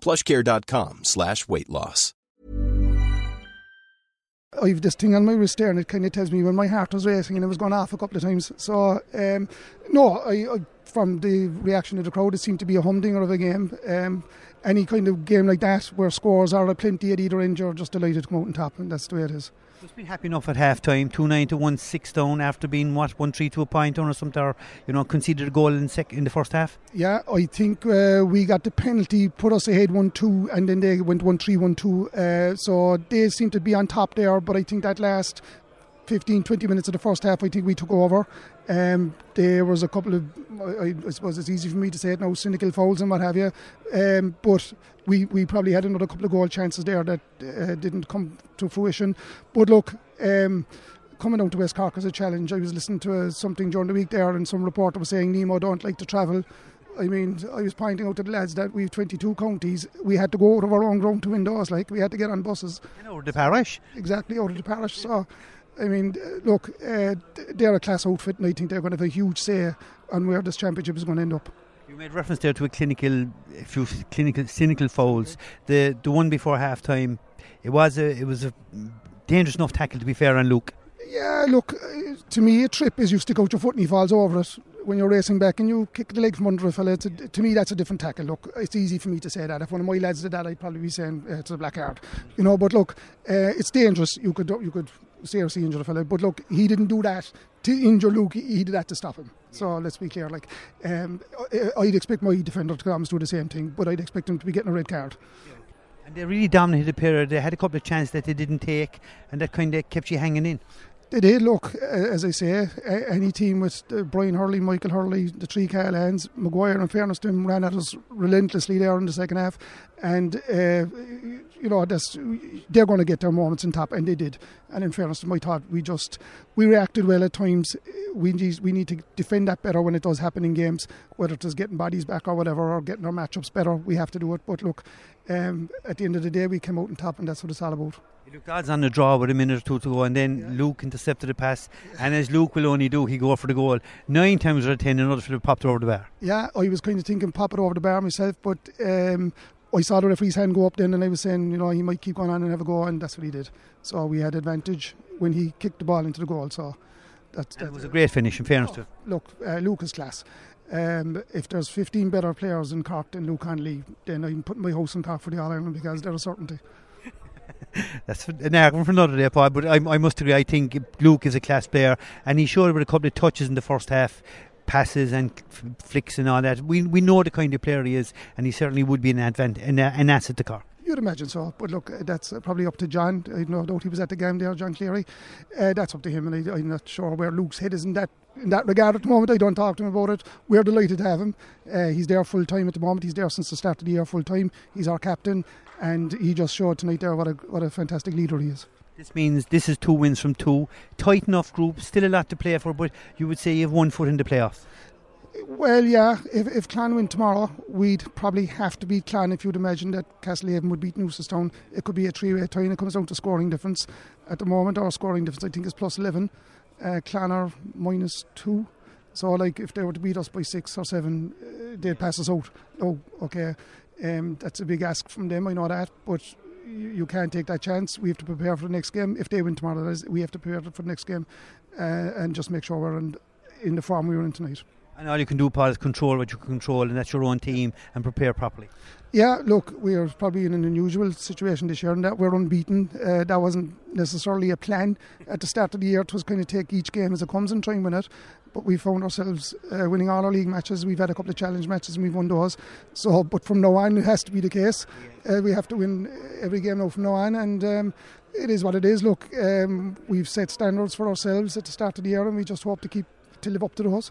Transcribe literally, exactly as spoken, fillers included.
PlushCare.com slash weight loss. I have this thing on my wrist there, and it kind of tells me when my heart was racing, and it was going off a couple of times. So, um, no, I, I, from the reaction of the crowd, it seemed to be a humdinger of a game. Um, any kind of game like that where scores are plenty at either end, you're just delighted to come out on top, and that's the way it is. Just been happy enough at half time, two nine to one six down after being, what, one three to a point down or something, or, you know, conceded a goal in sec- in the first half? Yeah, I think uh, we got the penalty, put us ahead one two, and then they went one three, one two. Uh, so they seem to be on top there, but I think that last fifteen, twenty minutes of the first half, I think we took over. Um, there was a couple of, I, I suppose it's easy for me to say it now, cynical fouls and what have you. Um, but we, we probably had another couple of goal chances there that uh, didn't come to fruition. But look, um, coming down to West Cork is a challenge. I was listening to uh, something during the week there, and some reporter was saying Nemo don't like to travel. I mean, I was pointing out to the lads that we have twenty-two counties. We had to go out of our own ground to win those, like we had to get on buses. And out of the parish. Exactly, out of the parish. So, I mean, look, uh, they're a class outfit, and I think they're going to have a huge say on where this championship is going to end up. You made reference there to a clinical, a few clinical, cynical fouls. The the one before half time, it was a it was a dangerous enough tackle, to be fair, on Luke. Yeah, look, uh, to me, a trip is you stick out your foot and he falls over it when you're racing back, and you kick the leg from under a fella. It's a, to me, that's a different tackle. Look, it's easy for me to say that. If one of my lads did that, I'd probably be saying uh, it's a black card, you know. But look, uh, it's dangerous. You could you could. seriously injured a fellow, but look, he didn't do that to injure Luke, he did that to stop him. So let's be clear, like um, I'd expect my defender to come do the same thing, but I'd expect him to be getting a red card. Yeah. And they really dominated the period. They had a couple of chances that they didn't take, and that kind of kept you hanging in. They did. Look, as I say, any team with Brian Hurley, Michael Hurley, the three Callaghans, Maguire, in fairness to him, ran at us relentlessly there in the second half. And, uh, you know, that's, they're going to get their moments on top, and they did. And in fairness to my thought, we just, we reacted well at times. We need, we need to defend that better when it does happen in games, whether it's getting bodies back or whatever, or getting our matchups better. We have to do it. But look, um, at the end of the day, we came out on top, and that's what it's all about. He looked odds on the draw with a minute or two to go, and then yeah. Luke intercepted the pass, and as Luke will only do, he go for the goal nine times out of ten, another fella popped over the bar. Yeah, I was kind of thinking pop it over the bar myself, but um, I saw the referee's hand go up then, and I was saying, you know, he might keep going on and have a go, and that's what he did. So we had advantage when he kicked the ball into the goal. So that's, that it was uh, a great finish, in fairness oh, to him. Look, uh, Luke is class. Um, if there's fifteen better players in Cork than Luke Hanley, then I'm putting my house in Cork for the All-Ireland, because they're a certainty. That's an argument for another day, Paul, but I, I must agree. I think Luke is a class player, and he showed with a couple of touches in the first half, passes and f- flicks and all that. We we know the kind of player he is, and he certainly would be an advent, an, an asset to Cork. You'd imagine so, but look, that's probably up to John. I no doubt he was at the game there, John Cleary. Uh, that's up to him, and I, I'm not sure where Luke's head is in that in that regard at the moment. I don't talk to him about it. We're delighted to have him. Uh, he's there full time at the moment. He's there since the start of the year full time. He's our captain, and he just showed tonight there what a what a fantastic leader he is. This means this is two wins from two. Tight enough group, still a lot to play for, but you would say you have one foot in the playoffs. Well, yeah, if, if Clan win tomorrow, we'd probably have to beat Clan. If you'd imagine that Castlehaven would beat Newcestown, it could be a three-way tie, and it comes down to scoring difference. At the moment, our scoring difference, I think, is plus eleven. Uh, Clan are minus two. So, like, if they were to beat us by six or seven, uh, they'd pass us out. Oh, OK, um, that's a big ask from them, I know that, but you, you can't take that chance. We have to prepare for the next game. If they win tomorrow, that is, we have to prepare for the next game uh, and just make sure we're in, in the form we were in tonight. And all you can do, Paul, is control what you can control, and that's your own team, and prepare properly. Yeah, look, we are probably in an unusual situation this year in that we're unbeaten. Uh, that wasn't necessarily a plan. At the start of the year, it was kind of take each game as it comes and try and win it. But we found ourselves uh, winning all our league matches. We've had a couple of challenge matches and we've won those. So, but from now on, it has to be the case. Uh, we have to win every game now from now on. And um, it is what it is. Look, um, we've set standards for ourselves at the start of the year, and we just hope to keep to live up to those.